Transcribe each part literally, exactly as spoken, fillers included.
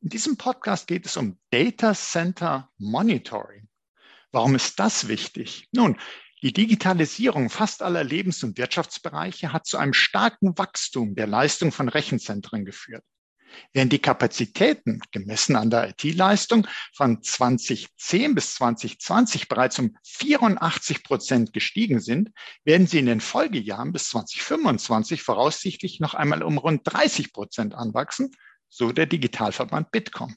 In diesem Podcast geht es um Data Center Monitoring. Warum ist das wichtig? Nun, die Digitalisierung fast aller Lebens- und Wirtschaftsbereiche hat zu einem starken Wachstum der Leistung von Rechenzentren geführt. Während die Kapazitäten, gemessen an der I T-Leistung, von zweitausendzehn bis zweitausendzwanzig bereits um vierundachtzig Prozent gestiegen sind, werden sie in den Folgejahren bis zweitausendfünfundzwanzig voraussichtlich noch einmal um rund dreißig Prozent anwachsen, so der Digitalverband Bitkom.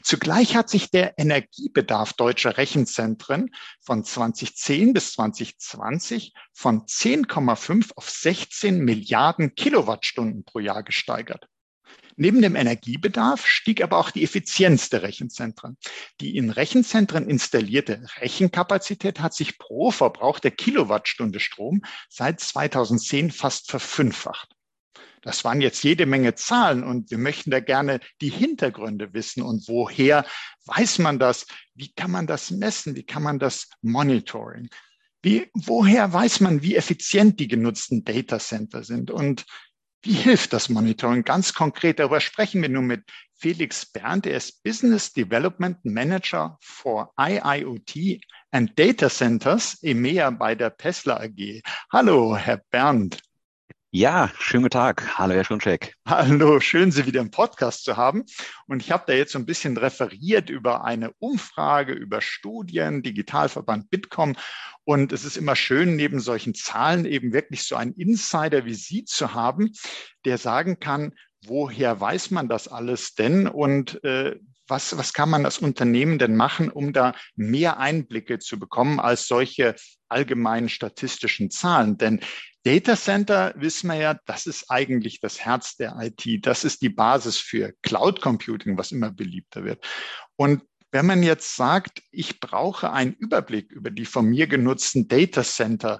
Zugleich hat sich der Energiebedarf deutscher Rechenzentren von zweitausendzehn bis zweitausendzwanzig von zehn Komma fünf auf sechzehn Milliarden Kilowattstunden pro Jahr gesteigert. Neben dem Energiebedarf stieg aber auch die Effizienz der Rechenzentren. Die in Rechenzentren installierte Rechenkapazität hat sich pro Verbrauch der Kilowattstunde Strom seit zweitausendzehn fast verfünffacht. Das waren jetzt jede Menge Zahlen und wir möchten da gerne die Hintergründe wissen und woher weiß man das? Wie kann man das messen? Wie kann man das monitoring? Wie, woher weiß man, wie effizient die genutzten Datacenter sind und wie hilft das Monitoring? Ganz konkret darüber sprechen wir nun mit Felix Bernd. Er ist Business Development Manager for I I o T and Data Centers E M E A bei der Paessler A G. Hallo, Herr Bernd. Ja, schönen guten Tag. Hallo, Herr Schonschek. Hallo, schön, Sie wieder im Podcast zu haben. Und ich habe da jetzt so ein bisschen referiert über eine Umfrage, über Studien, Digitalverband Bitkom. Und es ist immer schön, neben solchen Zahlen eben wirklich so einen Insider wie Sie zu haben, der sagen kann, woher weiß man das alles denn? Und äh, was, was kann man als Unternehmen denn machen, um da mehr Einblicke zu bekommen als solche allgemeinen statistischen Zahlen? Denn Data Center, wissen wir ja, das ist eigentlich das Herz der I T. Das ist die Basis für Cloud Computing, was immer beliebter wird. Und wenn man jetzt sagt, ich brauche einen Überblick über die von mir genutzten Data Center,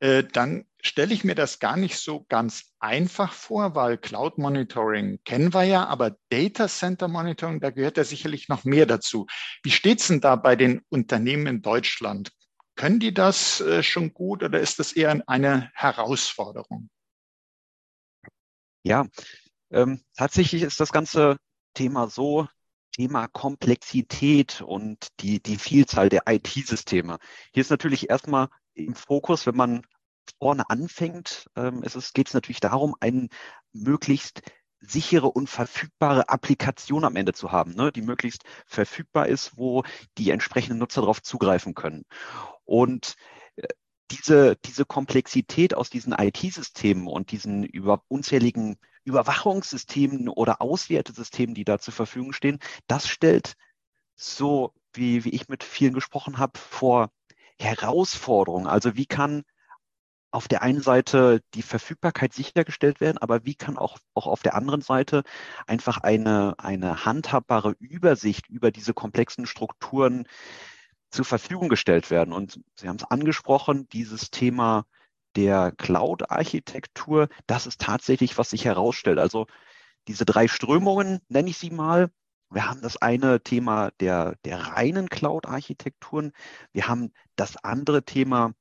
äh, dann stelle ich mir das gar nicht so ganz einfach vor, weil Cloud Monitoring kennen wir ja, aber Data Center Monitoring, da gehört ja sicherlich noch mehr dazu. Wie steht es denn da bei den Unternehmen in Deutschland? Können die das schon gut oder ist das eher eine Herausforderung? Ja, ähm, tatsächlich ist das ganze Thema so, Thema Komplexität und die, die Vielzahl der I T-Systeme. Hier ist natürlich erstmal im Fokus, wenn man vorne anfängt, ähm, es ist, geht es natürlich darum, einen möglichst sichere und verfügbare Applikation am Ende zu haben, ne, die möglichst verfügbar ist, wo die entsprechenden Nutzer darauf zugreifen können. Und diese, diese Komplexität aus diesen I T-Systemen und diesen über unzähligen Überwachungssystemen oder Auswertesystemen, die da zur Verfügung stehen, das stellt, so wie, wie ich mit vielen gesprochen habe, vor Herausforderungen. Also wie kann auf der einen Seite die Verfügbarkeit sichergestellt werden, aber wie kann auch, auch auf der anderen Seite einfach eine, eine handhabbare Übersicht über diese komplexen Strukturen zur Verfügung gestellt werden? Und Sie haben es angesprochen, dieses Thema der Cloud-Architektur, das ist tatsächlich, was sich herausstellt. Also diese drei Strömungen, nenne ich sie mal. Wir haben das eine Thema der, der reinen Cloud-Architekturen. Wir haben das andere Thema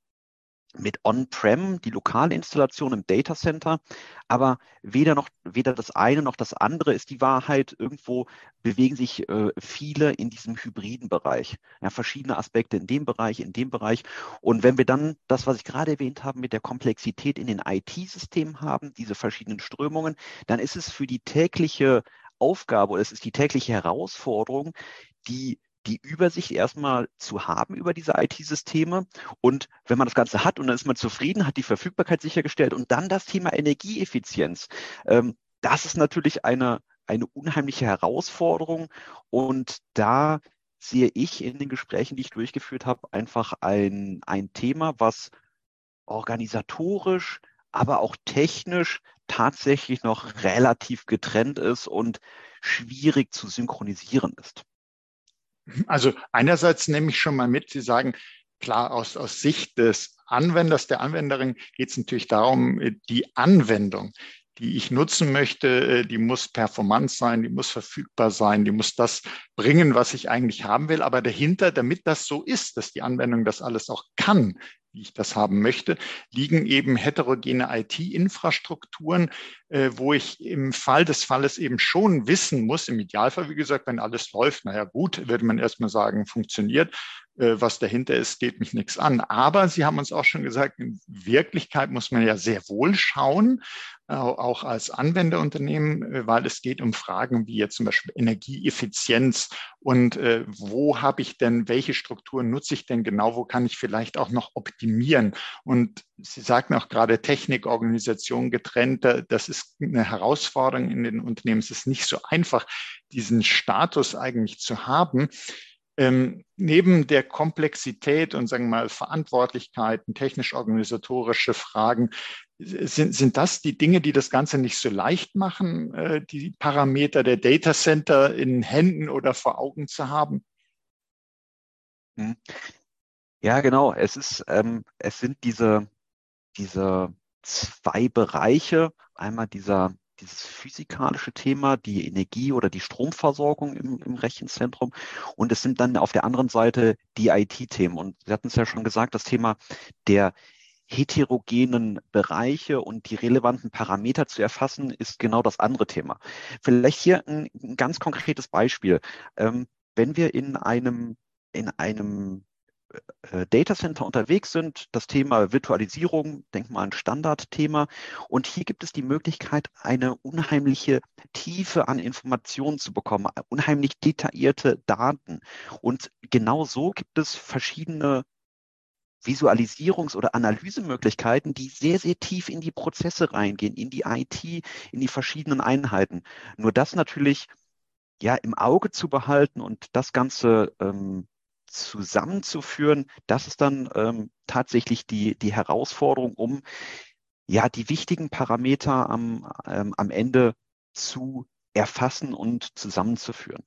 mit On-Prem, die lokale Installation im Data Center, aber weder noch weder das eine noch das andere ist die Wahrheit. Irgendwo bewegen sich äh, viele in diesem hybriden Bereich. Ja, verschiedene Aspekte in dem Bereich, in dem Bereich. Und wenn wir dann das, was ich gerade erwähnt habe, mit der Komplexität in den I T-Systemen haben, diese verschiedenen Strömungen, dann ist es für die tägliche Aufgabe oder es ist die tägliche Herausforderung, die die Übersicht erstmal zu haben über diese I T-Systeme. Und wenn man das Ganze hat und dann ist man zufrieden, hat die Verfügbarkeit sichergestellt und dann das Thema Energieeffizienz. Das ist natürlich eine, eine unheimliche Herausforderung. Und da sehe ich in den Gesprächen, die ich durchgeführt habe, einfach ein, ein Thema, was organisatorisch, aber auch technisch tatsächlich noch relativ getrennt ist und schwierig zu synchronisieren ist. Also einerseits nehme ich schon mal mit, Sie sagen, klar, aus, aus Sicht des Anwenders, der Anwenderin geht es natürlich darum, die Anwendung, die ich nutzen möchte, die muss performant sein, die muss verfügbar sein, die muss das bringen, was ich eigentlich haben will. Aber dahinter, damit das so ist, dass die Anwendung das alles auch kann, wie ich das haben möchte, liegen eben heterogene I T-Infrastrukturen, äh, wo ich im Fall des Falles eben schon wissen muss, im Idealfall, wie gesagt, wenn alles läuft, naja gut, würde man erstmal sagen, funktioniert, äh, was dahinter ist, geht mich nichts an. Aber Sie haben uns auch schon gesagt, in Wirklichkeit muss man ja sehr wohl schauen, äh, auch als Anwenderunternehmen, äh, weil es geht um Fragen wie jetzt zum Beispiel Energieeffizienz und äh, wo habe ich denn, welche Strukturen nutze ich denn genau, wo kann ich vielleicht auch noch optimieren. Und Sie sagten auch gerade Technik, Organisation getrennt, das ist eine Herausforderung in den Unternehmen. Es ist nicht so einfach, diesen Status eigentlich zu haben. Ähm, neben der Komplexität und sagen wir mal Verantwortlichkeiten, technisch-organisatorische Fragen, sind, sind das die Dinge, die das Ganze nicht so leicht machen, äh, die Parameter der Data Center in Händen oder vor Augen zu haben? Ja. Ja, genau. Es ist, ähm, es sind diese, diese zwei Bereiche. Einmal dieser, dieses physikalische Thema, die Energie oder die Stromversorgung im, im Rechenzentrum. Und es sind dann auf der anderen Seite die I T-Themen. Und Sie hatten es ja schon gesagt, das Thema der heterogenen Bereiche und die relevanten Parameter zu erfassen, ist genau das andere Thema. Vielleicht hier ein, ein ganz konkretes Beispiel. Ähm, wenn wir in einem, in einem Datacenter unterwegs sind, das Thema Virtualisierung, denk mal ein Standardthema. Und hier gibt es die Möglichkeit, eine unheimliche Tiefe an Informationen zu bekommen, unheimlich detaillierte Daten. Und genau so gibt es verschiedene Visualisierungs- oder Analysemöglichkeiten, die sehr, sehr tief in die Prozesse reingehen, in die I T, in die verschiedenen Einheiten. Nur das natürlich ja im Auge zu behalten und das Ganze ähm, zusammenzuführen, das ist dann ähm, tatsächlich die, die Herausforderung, um ja die wichtigen Parameter am, ähm, am Ende zu erfassen und zusammenzuführen.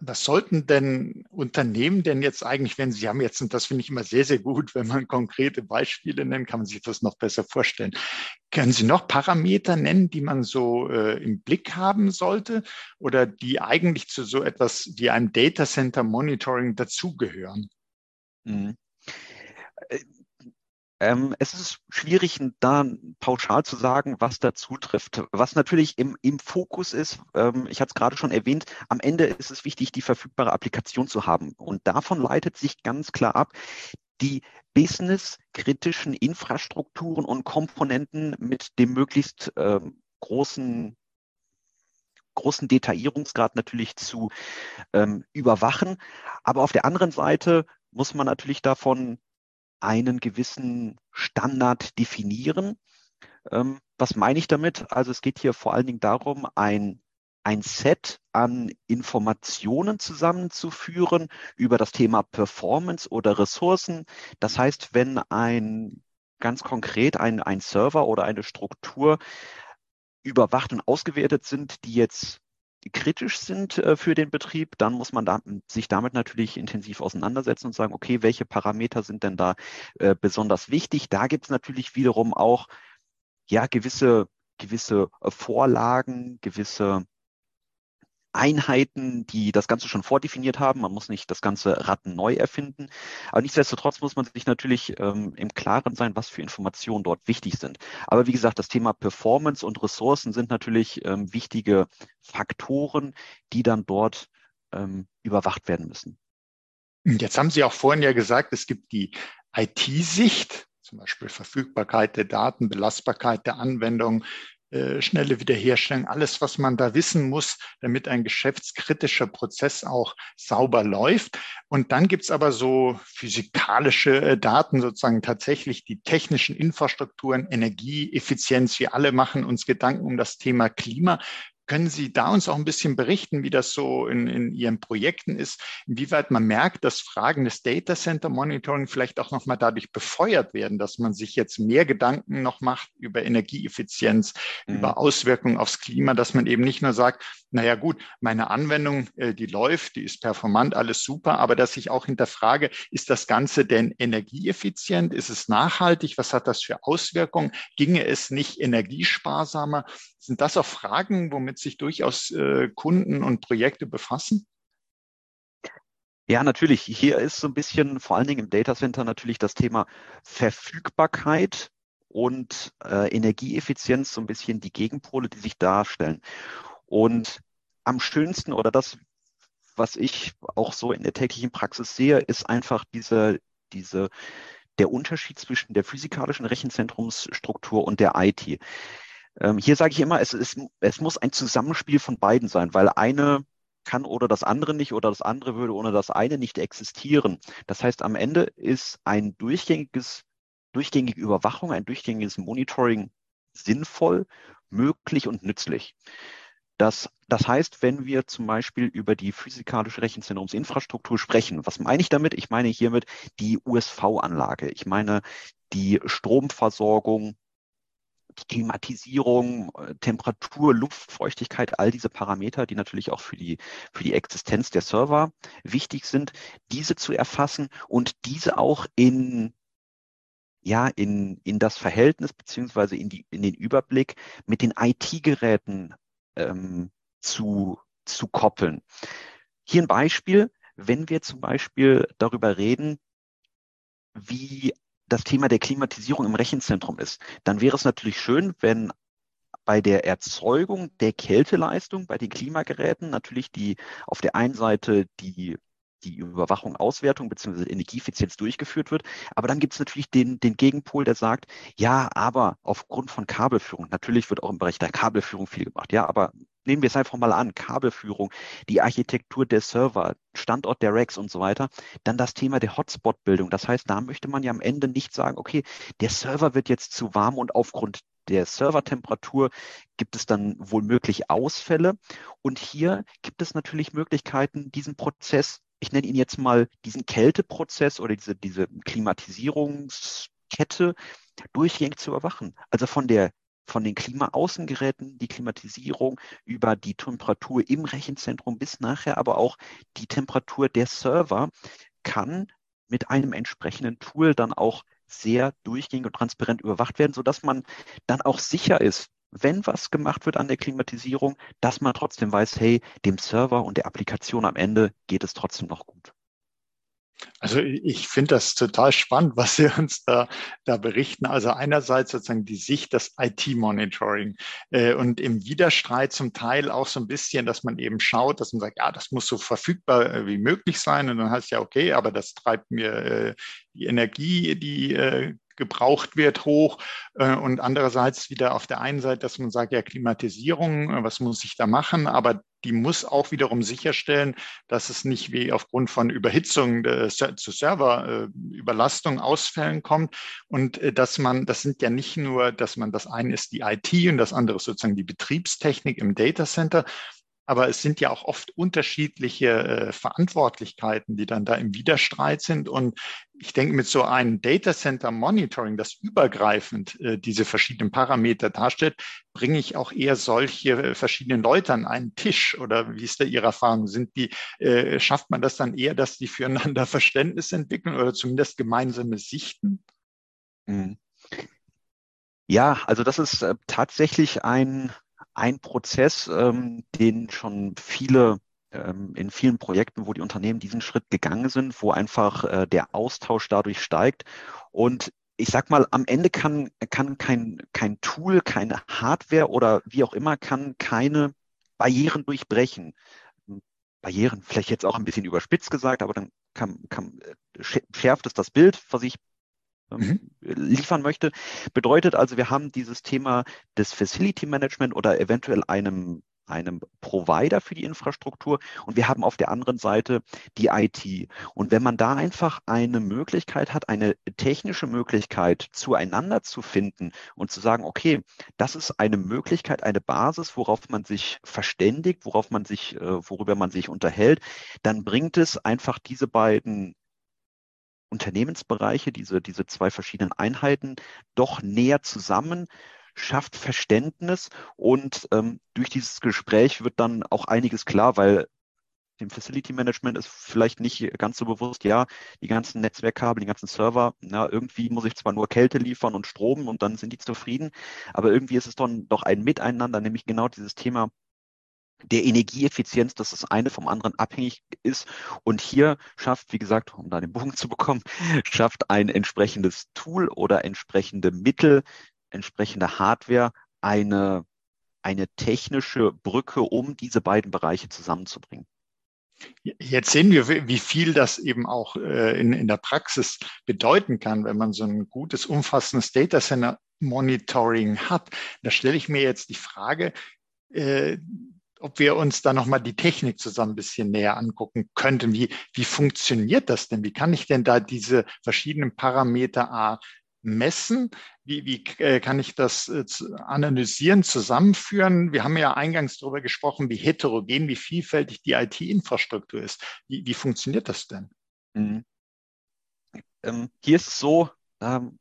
Was sollten denn Unternehmen denn jetzt eigentlich, wenn Sie haben jetzt, und das finde ich immer sehr, sehr gut, wenn man konkrete Beispiele nennt, kann man sich das noch besser vorstellen. Können Sie noch Parameter nennen, die man so äh, im Blick haben sollte oder die eigentlich zu so etwas wie einem Data Center Monitoring dazugehören? Mhm. Äh, ähm, es ist schwierig, da pauschal zu sagen, was dazu trifft. Was natürlich im, im Fokus ist, ähm, ich hatte es gerade schon erwähnt, am Ende ist es wichtig, die verfügbare Applikation zu haben. Und davon leitet sich ganz klar ab, die businesskritischen Infrastrukturen und Komponenten mit dem möglichst äh, großen, großen Detaillierungsgrad natürlich zu ähm, überwachen. Aber auf der anderen Seite muss man natürlich davon einen gewissen Standard definieren. Ähm, was meine ich damit? Also es geht hier vor allen Dingen darum, ein ein Set an Informationen zusammenzuführen über das Thema Performance oder Ressourcen. Das heißt, wenn ein ganz konkret ein, ein Server oder eine Struktur überwacht und ausgewertet sind, die jetzt kritisch sind äh, für den Betrieb, dann muss man da, sich damit natürlich intensiv auseinandersetzen und sagen, okay, welche Parameter sind denn da äh, besonders wichtig? Da gibt es natürlich wiederum auch ja gewisse, gewisse Vorlagen, gewisse Einheiten, die das Ganze schon vordefiniert haben. Man muss nicht das ganze Rad neu erfinden. Aber nichtsdestotrotz muss man sich natürlich ähm, im Klaren sein, was für Informationen dort wichtig sind. Aber wie gesagt, das Thema Performance und Ressourcen sind natürlich ähm, wichtige Faktoren, die dann dort ähm, überwacht werden müssen. Jetzt haben Sie auch vorhin ja gesagt, es gibt die I T-Sicht, zum Beispiel Verfügbarkeit der Daten, Belastbarkeit der Anwendung, schnelle Wiederherstellung, alles, was man da wissen muss, damit ein geschäftskritischer Prozess auch sauber läuft. Und dann gibt's aber so physikalische Daten, sozusagen tatsächlich die technischen Infrastrukturen, Energie, Effizienz. Wir alle machen uns Gedanken um das Thema Klima. Können Sie da uns auch ein bisschen berichten, wie das so in, in Ihren Projekten ist, inwieweit man merkt, dass Fragen des Data Center Monitoring vielleicht auch nochmal dadurch befeuert werden, dass man sich jetzt mehr Gedanken noch macht über Energieeffizienz, mhm. über Auswirkungen aufs Klima, dass man eben nicht nur sagt, naja gut, meine Anwendung, äh, die läuft, die ist performant, alles super, aber dass ich auch hinterfrage, ist das Ganze denn energieeffizient, ist es nachhaltig, was hat das für Auswirkungen, ginge es nicht energiesparsamer? Sind das auch Fragen, womit sich durchaus äh, Kunden und Projekte befassen? Ja, natürlich. Hier ist so ein bisschen, vor allen Dingen im Data Center, natürlich das Thema Verfügbarkeit und äh, Energieeffizienz so ein bisschen die Gegenpole, die sich darstellen. Und am schönsten oder das, was ich auch so in der täglichen Praxis sehe, ist einfach diese, diese, der Unterschied zwischen der physikalischen Rechenzentrumsstruktur und der I T. Ähm, hier sage ich immer, es, es, es muss ein Zusammenspiel von beiden sein, weil eine kann oder das andere nicht oder das andere würde ohne das eine nicht existieren. Das heißt, am Ende ist ein durchgängiges, durchgängige Überwachung, ein durchgängiges Monitoring sinnvoll, möglich und nützlich. Das, das heißt, wenn wir zum Beispiel über die physikalische Rechenzentrumsinfrastruktur sprechen, was meine ich damit? Ich meine hiermit die U S V-Anlage. Ich meine die Stromversorgung, die Klimatisierung, Temperatur, Luftfeuchtigkeit, all diese Parameter, die natürlich auch für die, für die Existenz der Server wichtig sind, diese zu erfassen und diese auch in, ja, in, in das Verhältnis beziehungsweise in die, in den Überblick mit den I T-Geräten ähm, zu, zu koppeln. Hier ein Beispiel, wenn wir zum Beispiel darüber reden, wie das Thema der Klimatisierung im Rechenzentrum ist, dann wäre es natürlich schön, wenn bei der Erzeugung der Kälteleistung bei den Klimageräten natürlich die auf der einen Seite die, die Überwachung, Auswertung bzw. Energieeffizienz durchgeführt wird. Aber dann gibt es natürlich den, den Gegenpol, der sagt, ja, aber aufgrund von Kabelführung, natürlich wird auch im Bereich der Kabelführung viel gemacht, ja, aber nehmen wir es einfach mal an, Kabelführung, die Architektur der Server, Standort der Racks und so weiter, dann das Thema der Hotspot-Bildung. Das heißt, da möchte man ja am Ende nicht sagen, okay, der Server wird jetzt zu warm und aufgrund der Servertemperatur gibt es dann womöglich Ausfälle. Und hier gibt es natürlich Möglichkeiten, diesen Prozess, ich nenne ihn jetzt mal diesen Kälteprozess oder diese, diese Klimatisierungskette durchgängig zu überwachen. Also von der von den Klima-Außengeräten, die Klimatisierung über die Temperatur im Rechenzentrum bis nachher, aber auch die Temperatur der Server kann mit einem entsprechenden Tool dann auch sehr durchgängig und transparent überwacht werden, sodass man dann auch sicher ist, wenn was gemacht wird an der Klimatisierung, dass man trotzdem weiß, hey, dem Server und der Applikation am Ende geht es trotzdem noch gut. Also ich finde das total spannend, was Sie uns da, da berichten. Also einerseits sozusagen die Sicht, das I T-Monitoring äh, und im Widerstreit zum Teil auch so ein bisschen, dass man eben schaut, dass man sagt, ja, das muss so verfügbar wie möglich sein. Und dann heißt es ja, okay, aber das treibt mir äh, die Energie, die äh, gebraucht wird, hoch. Äh, und andererseits wieder auf der einen Seite, dass man sagt, ja, Klimatisierung, äh, was muss ich da machen? Aber die muss auch wiederum sicherstellen, dass es nicht wie aufgrund von Überhitzung äh, zu Serverüberlastung, äh, Ausfällen kommt. Und äh, dass man, das sind ja nicht nur, dass man, das eine ist die I T und das andere ist sozusagen die Betriebstechnik im Datacenter. Aber es sind ja auch oft unterschiedliche äh, Verantwortlichkeiten, die dann da im Widerstreit sind. Und ich denke, mit so einem Datacenter-Monitoring, das übergreifend äh, diese verschiedenen Parameter darstellt, bringe ich auch eher solche verschiedenen Leute an einen Tisch. Oder wie ist da Ihre Erfahrung? Sind die, äh, schafft man das dann eher, dass die füreinander Verständnis entwickeln oder zumindest gemeinsame Sichten? Ja, also das ist äh, tatsächlich ein... Ein Prozess, ähm, den schon viele ähm, in vielen Projekten, wo die Unternehmen diesen Schritt gegangen sind, wo einfach äh, der Austausch dadurch steigt. Und ich sag mal, am Ende kann, kann kein, kein Tool, keine Hardware oder wie auch immer, kann keine Barrieren durchbrechen. Barrieren, vielleicht jetzt auch ein bisschen überspitzt gesagt, aber dann kann, kann, schärft es das Bild, was ich liefern möchte. Bedeutet also, wir haben dieses Thema des Facility Management oder eventuell einem, einem Provider für die Infrastruktur und wir haben auf der anderen Seite die I T. Und wenn man da einfach eine Möglichkeit hat, eine technische Möglichkeit zueinander zu finden und zu sagen, okay, das ist eine Möglichkeit, eine Basis, worauf man sich verständigt, worauf man sich, worüber man sich unterhält, dann bringt es einfach diese beiden Unternehmensbereiche, diese, diese zwei verschiedenen Einheiten, doch näher zusammen, schafft Verständnis und ähm, durch dieses Gespräch wird dann auch einiges klar, weil dem Facility Management ist vielleicht nicht ganz so bewusst, ja, die ganzen Netzwerkkabel, die ganzen Server, na, irgendwie muss ich zwar nur Kälte liefern und Strom und dann sind die zufrieden, aber irgendwie ist es dann doch ein Miteinander, nämlich genau dieses Thema der Energieeffizienz, dass das eine vom anderen abhängig ist. Und hier schafft, wie gesagt, um da den Bogen zu bekommen, schafft ein entsprechendes Tool oder entsprechende Mittel, entsprechende Hardware eine, eine technische Brücke, um diese beiden Bereiche zusammenzubringen. Jetzt sehen wir, wie viel das eben auch in, in der Praxis bedeuten kann, wenn man so ein gutes, umfassendes Data Center Monitoring hat. Da stelle ich mir jetzt die Frage, äh, ob wir uns da nochmal die Technik zusammen ein bisschen näher angucken könnten. Wie, wie funktioniert das denn? Wie kann ich denn da diese verschiedenen Parameter A messen? Wie, wie äh, kann ich das äh, analysieren, zusammenführen? Wir haben ja eingangs darüber gesprochen, wie heterogen, wie vielfältig die I T-Infrastruktur ist. Wie, wie funktioniert das denn? Mhm. Ähm, hier ist es so, ähm,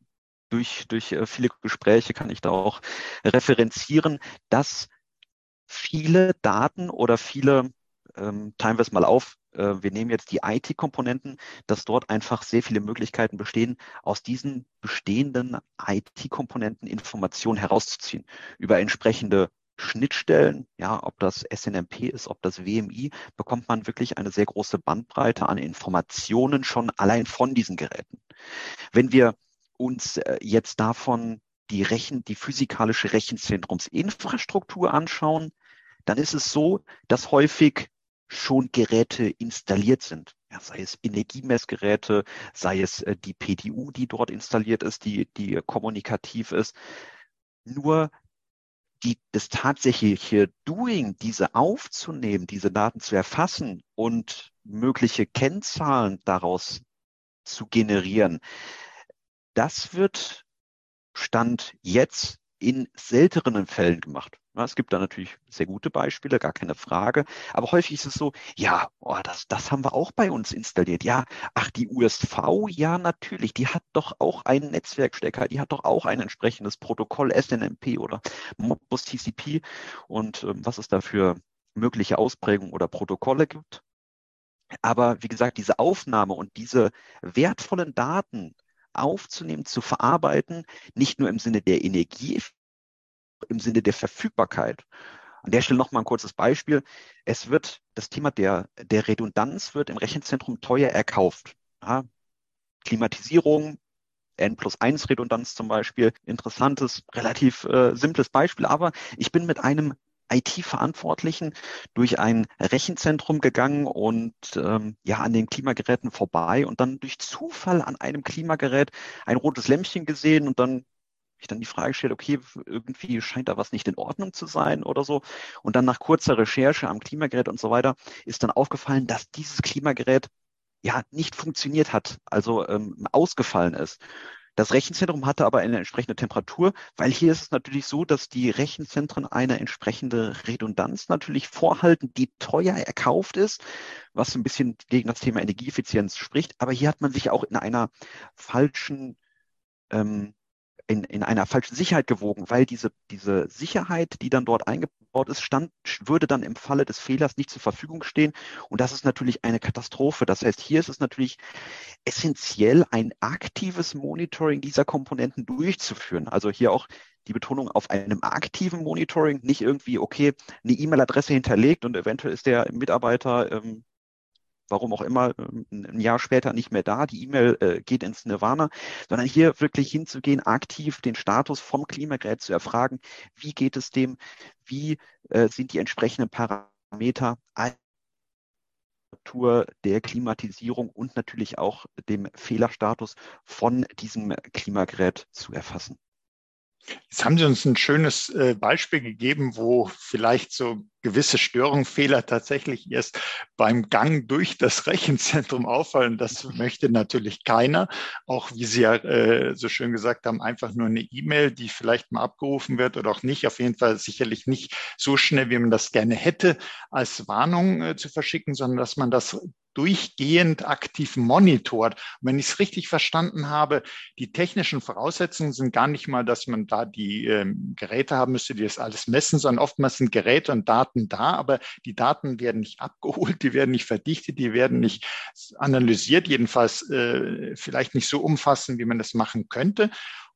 durch, durch äh, viele Gespräche kann ich da auch referenzieren, dass viele Daten oder viele, ähm, teilen wir es mal auf, äh, wir nehmen jetzt die I T-Komponenten, dass dort einfach sehr viele Möglichkeiten bestehen, aus diesen bestehenden I T-Komponenten Informationen herauszuziehen über entsprechende Schnittstellen, ja, ob das S N M P ist, ob das W M I, bekommt man wirklich eine sehr große Bandbreite an Informationen schon allein von diesen Geräten. Wenn wir uns äh, jetzt davon die Rechen, die physikalische Rechenzentrumsinfrastruktur anschauen, dann ist es so, dass häufig schon Geräte installiert sind. Ja, sei es Energiemessgeräte, sei es die P D U, die dort installiert ist, die, die kommunikativ ist. Nur die, das tatsächliche Doing, diese aufzunehmen, diese Daten zu erfassen und mögliche Kennzahlen daraus zu generieren, das wird Stand jetzt in selteneren Fällen gemacht. Ja, es gibt da natürlich sehr gute Beispiele, gar keine Frage. Aber häufig ist es so, ja, oh, das, das haben wir auch bei uns installiert. Ja, ach, die U S V, ja, natürlich, die hat doch auch einen Netzwerkstecker, die hat doch auch ein entsprechendes Protokoll, S N M P oder Mobbus T C P und ähm, was es da für mögliche Ausprägungen oder Protokolle gibt. Aber wie gesagt, diese Aufnahme und diese wertvollen Daten aufzunehmen, zu verarbeiten, nicht nur im Sinne der Energie, im Sinne der Verfügbarkeit. An der Stelle nochmal ein kurzes Beispiel. Es wird, das Thema der, der Redundanz wird im Rechenzentrum teuer erkauft. Ja, Klimatisierung, N plus eins Redundanz zum Beispiel. Interessantes, relativ äh, simples Beispiel. Aber ich bin mit einem I T-Verantwortlichen durch ein Rechenzentrum gegangen und ähm, ja an den Klimageräten vorbei und dann durch Zufall an einem Klimagerät ein rotes Lämpchen gesehen und dann ich dann die Frage gestellt, okay, irgendwie scheint da was nicht in Ordnung zu sein oder so. Und dann nach kurzer Recherche am Klimagerät und so weiter ist dann aufgefallen, dass dieses Klimagerät ja nicht funktioniert hat, also ähm, ausgefallen ist. Das Rechenzentrum hatte aber eine entsprechende Temperatur, weil hier ist es natürlich so, dass die Rechenzentren eine entsprechende Redundanz natürlich vorhalten, die teuer erkauft ist, was ein bisschen gegen das Thema Energieeffizienz spricht. Aber hier hat man sich auch in einer falschen, ähm, in, in einer falschen Sicherheit gewogen, weil diese, diese Sicherheit, die dann dort eingebaut ist, stand, würde dann im Falle des Fehlers nicht zur Verfügung stehen. Und das ist natürlich eine Katastrophe. Das heißt, hier ist es natürlich essentiell, ein aktives Monitoring dieser Komponenten durchzuführen. Also hier auch die Betonung auf einem aktiven Monitoring, nicht irgendwie, okay, eine E-Mail-Adresse hinterlegt und eventuell ist der Mitarbeiter, ähm, warum auch immer, ein Jahr später nicht mehr da, die E-Mail äh, geht ins Nirvana, sondern hier wirklich hinzugehen, aktiv den Status vom Klimagerät zu erfragen, wie geht es dem, wie äh, sind die entsprechenden Parameter der Klimatisierung und natürlich auch dem Fehlerstatus von diesem Klimagerät zu erfassen. Jetzt haben Sie uns ein schönes Beispiel gegeben, wo vielleicht so gewisse Störungen, Fehler tatsächlich erst beim Gang durch das Rechenzentrum auffallen. Das möchte natürlich keiner. Auch wie Sie ja äh, so schön gesagt haben, einfach nur eine E-Mail, die vielleicht mal abgerufen wird oder auch nicht. Auf jeden Fall sicherlich nicht so schnell, wie man das gerne hätte, als Warnung äh, zu verschicken, sondern dass man das durchgehend aktiv monitort. Und wenn ich es richtig verstanden habe, die technischen Voraussetzungen sind gar nicht mal, dass man da die ähm, Geräte haben müsste, die das alles messen, sondern oftmals sind Geräte und Daten da, aber die Daten werden nicht abgeholt, die werden nicht verdichtet, die werden nicht analysiert, jedenfalls äh, vielleicht nicht so umfassend, wie man das machen könnte.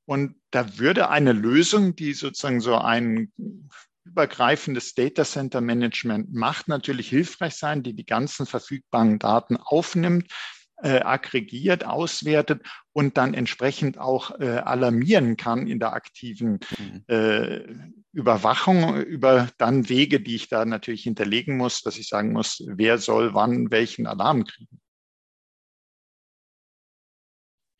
Und da würde eine Lösung, die sozusagen so ein übergreifendes Data Center Management macht, natürlich hilfreich sein, die die ganzen verfügbaren Daten aufnimmt, äh, aggregiert, auswertet und dann entsprechend auch äh, alarmieren kann in der aktiven äh, Überwachung über dann Wege, die ich da natürlich hinterlegen muss, dass ich sagen muss, wer soll wann welchen Alarm kriegen.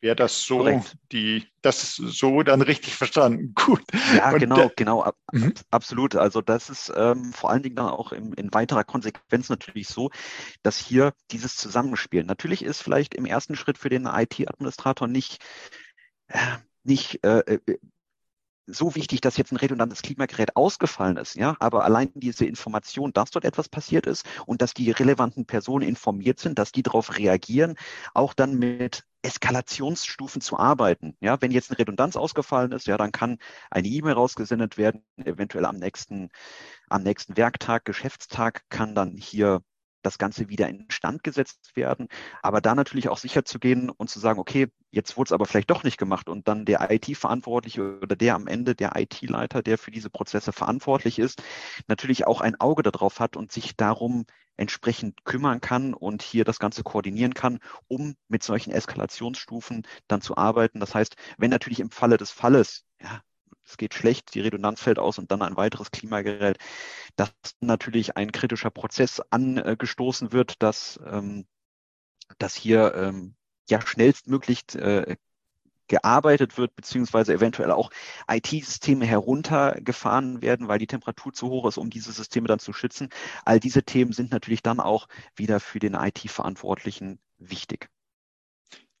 Wäre das so, Korrekt. die, das ist so dann richtig verstanden. Gut. Ja, und genau, genau, ab, mhm. absolut. Also das ist ähm, vor allen Dingen dann auch im, in weiterer Konsequenz natürlich so, dass hier dieses Zusammenspiel. Natürlich ist vielleicht im ersten Schritt für den I T-Administrator nicht, äh, nicht äh, so wichtig, dass jetzt ein redundantes Klimagerät ausgefallen ist, ja, aber allein diese Information, dass dort etwas passiert ist und dass die relevanten Personen informiert sind, dass die darauf reagieren, auch dann mit Eskalationsstufen zu arbeiten. Ja, wenn jetzt eine Redundanz ausgefallen ist, ja, dann kann eine E-Mail rausgesendet werden, eventuell am nächsten, am nächsten Werktag, Geschäftstag kann dann hier das Ganze wieder instand gesetzt werden, aber da natürlich auch sicher zu gehen und zu sagen, okay, jetzt wurde es aber vielleicht doch nicht gemacht und dann der I T-Verantwortliche oder der am Ende, der I T-Leiter, der für diese Prozesse verantwortlich ist, natürlich auch ein Auge darauf hat und sich darum entsprechend kümmern kann und hier das Ganze koordinieren kann, um mit solchen Eskalationsstufen dann zu arbeiten. Das heißt, wenn natürlich im Falle des Falles, ja, es geht schlecht, die Redundanz fällt aus und dann ein weiteres Klimagerät, dass natürlich ein kritischer Prozess angestoßen wird, dass, ähm, dass hier ähm, ja schnellstmöglich äh, gearbeitet wird, beziehungsweise eventuell auch I T-Systeme heruntergefahren werden, weil die Temperatur zu hoch ist, um diese Systeme dann zu schützen. All diese Themen sind natürlich dann auch wieder für den I T-Verantwortlichen wichtig.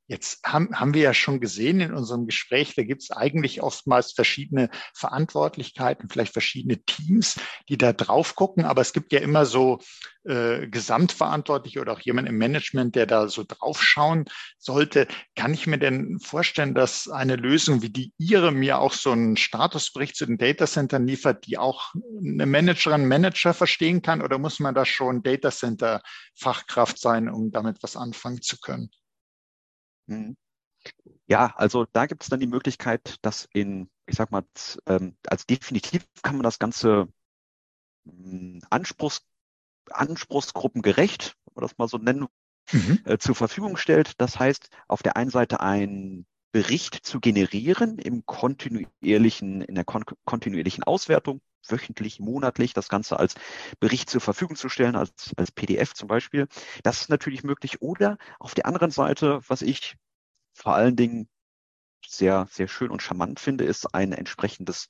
Jetzt haben, haben wir ja schon gesehen in unserem Gespräch, da gibt es eigentlich oftmals verschiedene Verantwortlichkeiten, vielleicht verschiedene Teams, die da drauf gucken. Aber es gibt ja immer so äh, Gesamtverantwortliche oder auch jemand im Management, der da so drauf schauen sollte. Kann ich mir denn vorstellen, dass eine Lösung wie die Ihre mir auch so einen Statusbericht zu den Datacentern liefert, die auch eine Managerin, Manager verstehen kann? Oder muss man da schon Datacenter-Fachkraft sein, um damit was anfangen zu können? Ja, also da gibt es dann die Möglichkeit, dass in, ich sag mal, ähm, als definitiv kann man das Ganze ähm, Anspruchs, anspruchsgruppengerecht, wenn man das mal so nennen, mhm. äh, zur Verfügung stellt. Das heißt, auf der einen Seite einen Bericht zu generieren im kontinuierlichen, in der kon- kontinuierlichen Auswertung, wöchentlich, monatlich, das Ganze als Bericht zur Verfügung zu stellen, als, als P D F zum Beispiel. Das ist natürlich möglich. Oder auf der anderen Seite, was ich vor allen Dingen sehr, sehr schön und charmant finde, ist ein entsprechendes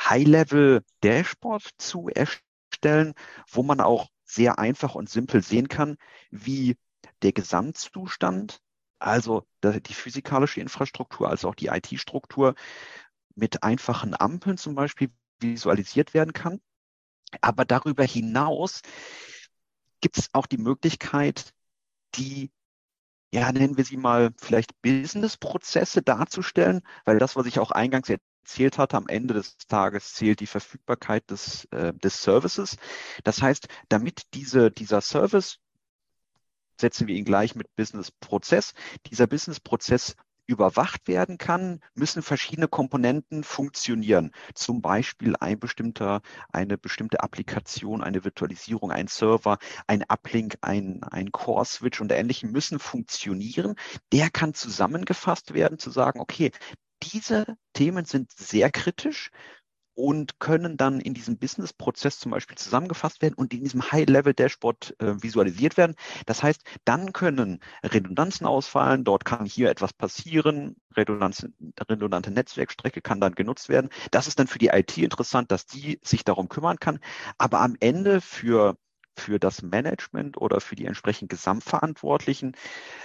High-Level-Dashboard zu erstellen, wo man auch sehr einfach und simpel sehen kann, wie der Gesamtzustand, also die physikalische Infrastruktur, also auch die I T-Struktur mit einfachen Ampeln zum Beispiel, visualisiert werden kann. Aber darüber hinaus gibt es auch die Möglichkeit, die, ja, nennen wir sie mal vielleicht Business-Prozesse darzustellen, weil das, was ich auch eingangs erzählt hatte, am Ende des Tages zählt die Verfügbarkeit des, äh, des Services. Das heißt, damit diese, dieser Service, setzen wir ihn gleich mit Business-Prozess, dieser Business-Prozess überwacht werden kann, müssen verschiedene Komponenten funktionieren. Zum Beispiel ein bestimmter, eine bestimmte Applikation, eine Virtualisierung, ein Server, ein Uplink, ein, ein Core-Switch und Ähnlichem müssen funktionieren. Der kann zusammengefasst werden, zu sagen, okay, diese Themen sind sehr kritisch. und können dann in diesem Business-Prozess zum Beispiel zusammengefasst werden und in diesem High-Level-Dashboard äh, visualisiert werden. Das heißt, dann können Redundanzen ausfallen, dort kann hier etwas passieren, Redundanz, redundante Netzwerkstrecke kann dann genutzt werden. Das ist dann für die I T interessant, dass die sich darum kümmern kann, aber am Ende für für das Management oder für die entsprechend Gesamtverantwortlichen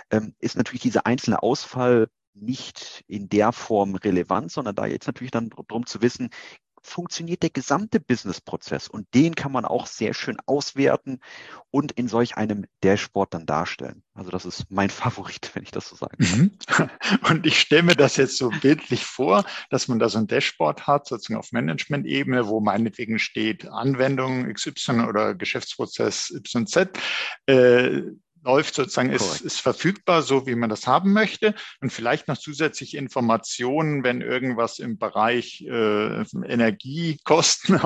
ähm, ist natürlich dieser einzelne Ausfall nicht in der Form relevant, sondern da jetzt natürlich dann darum zu wissen, funktioniert der gesamte Business-Prozess, und den kann man auch sehr schön auswerten und in solch einem Dashboard dann darstellen. Also das ist mein Favorit, wenn ich das so sagen kann. Und ich stelle mir das jetzt so bildlich vor, dass man da so ein Dashboard hat, sozusagen auf Management-Ebene, wo meinetwegen steht Anwendung X Y oder Geschäftsprozess Y Z. Äh, läuft sozusagen, ist, ist verfügbar, so wie man das haben möchte, und vielleicht noch zusätzliche Informationen, wenn irgendwas im Bereich äh, Energiekosten,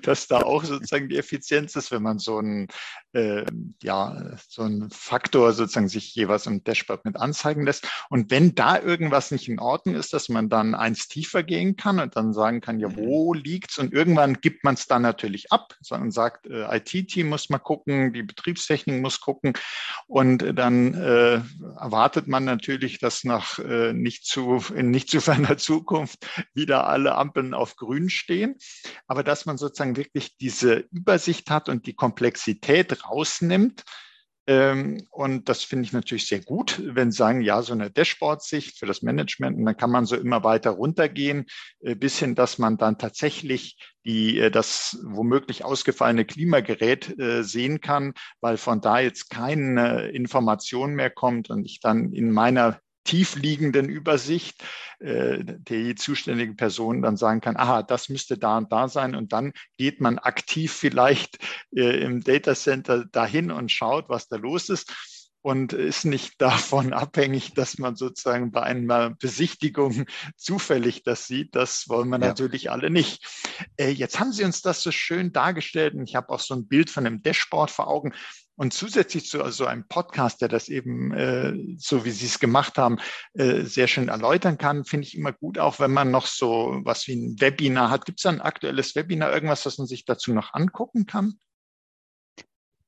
dass da auch sozusagen die Effizienz ist, wenn man so einen äh, ja, so einen Faktor sozusagen sich jeweils im Dashboard mit anzeigen lässt. Und wenn da irgendwas nicht in Ordnung ist, dass man dann eins tiefer gehen kann und dann sagen kann, ja, wo liegt's? Und irgendwann gibt man es dann natürlich ab und sagt, äh, I T-Team muss mal gucken, die Betriebstechnik muss gucken. Und dann äh, erwartet man natürlich, dass nach äh, nicht zu, in nicht zu ferner Zukunft wieder alle Ampeln auf grün stehen. Aber dass man sozusagen wirklich diese Übersicht hat und die Komplexität rausnimmt. Ähm, und das finde ich natürlich sehr gut, wenn Sie sagen, ja, so eine Dashboard-Sicht für das Management. Und dann kann man so immer weiter runtergehen, äh, bis hin, dass man dann tatsächlich die das womöglich ausgefallene Klimagerät äh, sehen kann, weil von da jetzt keine Information mehr kommt und ich dann in meiner tiefliegenden Übersicht äh, der zuständigen Person dann sagen kann, aha, das müsste da und da sein, und dann geht man aktiv vielleicht äh, im Datacenter dahin und schaut, was da los ist. Und ist nicht davon abhängig, dass man sozusagen bei einer Besichtigung zufällig das sieht. Das wollen wir ja natürlich alle nicht. Äh, jetzt haben Sie uns das so schön dargestellt, und ich habe auch so ein Bild von einem Dashboard vor Augen. Und zusätzlich zu also einem Podcast, der das eben, äh, so wie Sie es gemacht haben, äh, sehr schön erläutern kann, finde ich immer gut, auch wenn man noch so was wie ein Webinar hat. Gibt es da ein aktuelles Webinar, irgendwas, das man sich dazu noch angucken kann?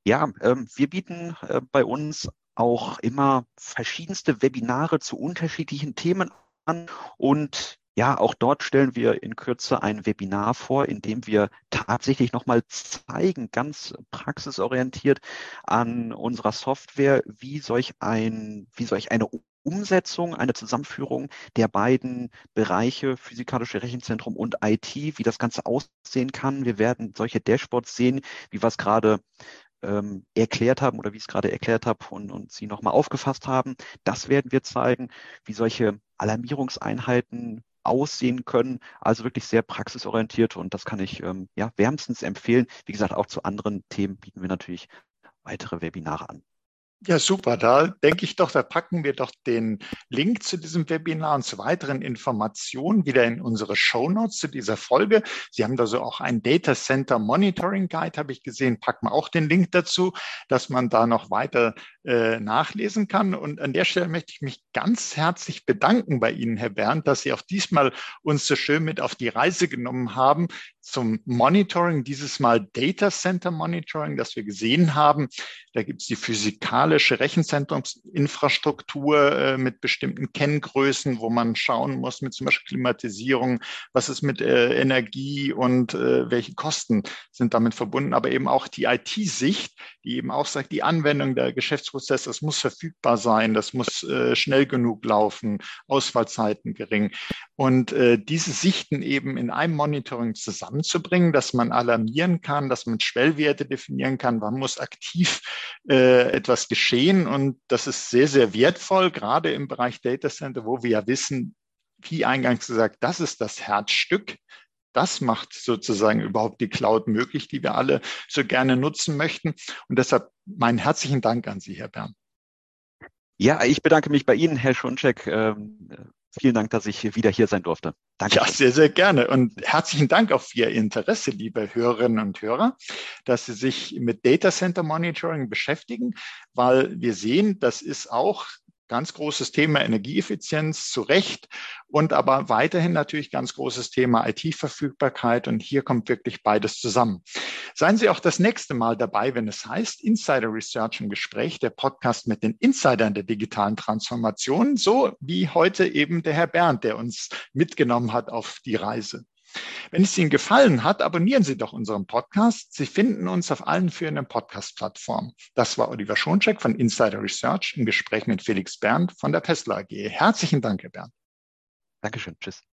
Ja, ähm, wir bieten äh, bei uns auch immer verschiedenste Webinare zu unterschiedlichen Themen an, und ja, auch dort stellen wir in Kürze ein Webinar vor, in dem wir tatsächlich nochmal zeigen, ganz praxisorientiert an unserer Software, wie solch ein, wie solch eine Umsetzung, eine Zusammenführung der beiden Bereiche, physikalische Rechenzentrum und I T, wie das Ganze aussehen kann. Wir werden solche Dashboards sehen, wie wir es gerade erklärt haben oder wie ich es gerade erklärt habe und, und Sie nochmal aufgefasst haben. Das werden wir zeigen, wie solche Alarmierungseinheiten aussehen können. Also wirklich sehr praxisorientiert, und das kann ich ähm, ja, wärmstens empfehlen. Wie gesagt, auch zu anderen Themen bieten wir natürlich weitere Webinare an. Ja, super. Da denke ich doch, da packen wir doch den Link zu diesem Webinar und zu weiteren Informationen wieder in unsere Shownotes zu dieser Folge. Sie haben da so auch ein Data Center Monitoring Guide, habe ich gesehen. Packen wir auch den Link dazu, dass man da noch weiter äh, nachlesen kann. Und an der Stelle möchte ich mich ganz herzlich bedanken bei Ihnen, Herr Bernd, dass Sie auch diesmal uns so schön mit auf die Reise genommen haben zum Monitoring, dieses Mal Data Center Monitoring, das wir gesehen haben. Da gibt es die physikalische Rechenzentrumsinfrastruktur äh, mit bestimmten Kenngrößen, wo man schauen muss mit zum Beispiel Klimatisierung, was ist mit äh, Energie und äh, welche Kosten sind damit verbunden, aber eben auch die I T-Sicht, die eben auch sagt, die Anwendung der Geschäftsprozesse, das muss verfügbar sein, das muss äh, schnell genug laufen, Ausfallzeiten gering. Und äh, diese Sichten eben in einem Monitoring zusammenzubringen, dass man alarmieren kann, dass man Schwellwerte definieren kann, man muss aktiv etwas geschehen, und das ist sehr, sehr wertvoll, gerade im Bereich Data Center, wo wir ja wissen, wie eingangs gesagt, das ist das Herzstück. Das macht sozusagen überhaupt die Cloud möglich, die wir alle so gerne nutzen möchten. Und deshalb meinen herzlichen Dank an Sie, Herr Bernd. Ja, ich bedanke mich bei Ihnen, Herr Schonschek. Vielen Dank, dass ich wieder hier sein durfte. Danke. Ja, sehr, sehr gerne. Und herzlichen Dank auch für Ihr Interesse, liebe Hörerinnen und Hörer, dass Sie sich mit Data Center Monitoring beschäftigen, weil wir sehen, das ist auch Ganz großes Thema Energieeffizienz, zu Recht, und aber weiterhin natürlich ganz großes Thema I T-Verfügbarkeit, und hier kommt wirklich beides zusammen. Seien Sie auch das nächste Mal dabei, wenn es heißt Insider Research im Gespräch, der Podcast mit den Insidern der digitalen Transformation, so wie heute eben der Herr Bernd, der uns mitgenommen hat auf die Reise. Wenn es Ihnen gefallen hat, abonnieren Sie doch unseren Podcast. Sie finden uns auf allen führenden Podcast-Plattformen. Das war Oliver Schonschek von Insider Research im Gespräch mit Felix Bernd von der Paessler A G. Herzlichen Dank, Herr Bernd. Dankeschön. Tschüss.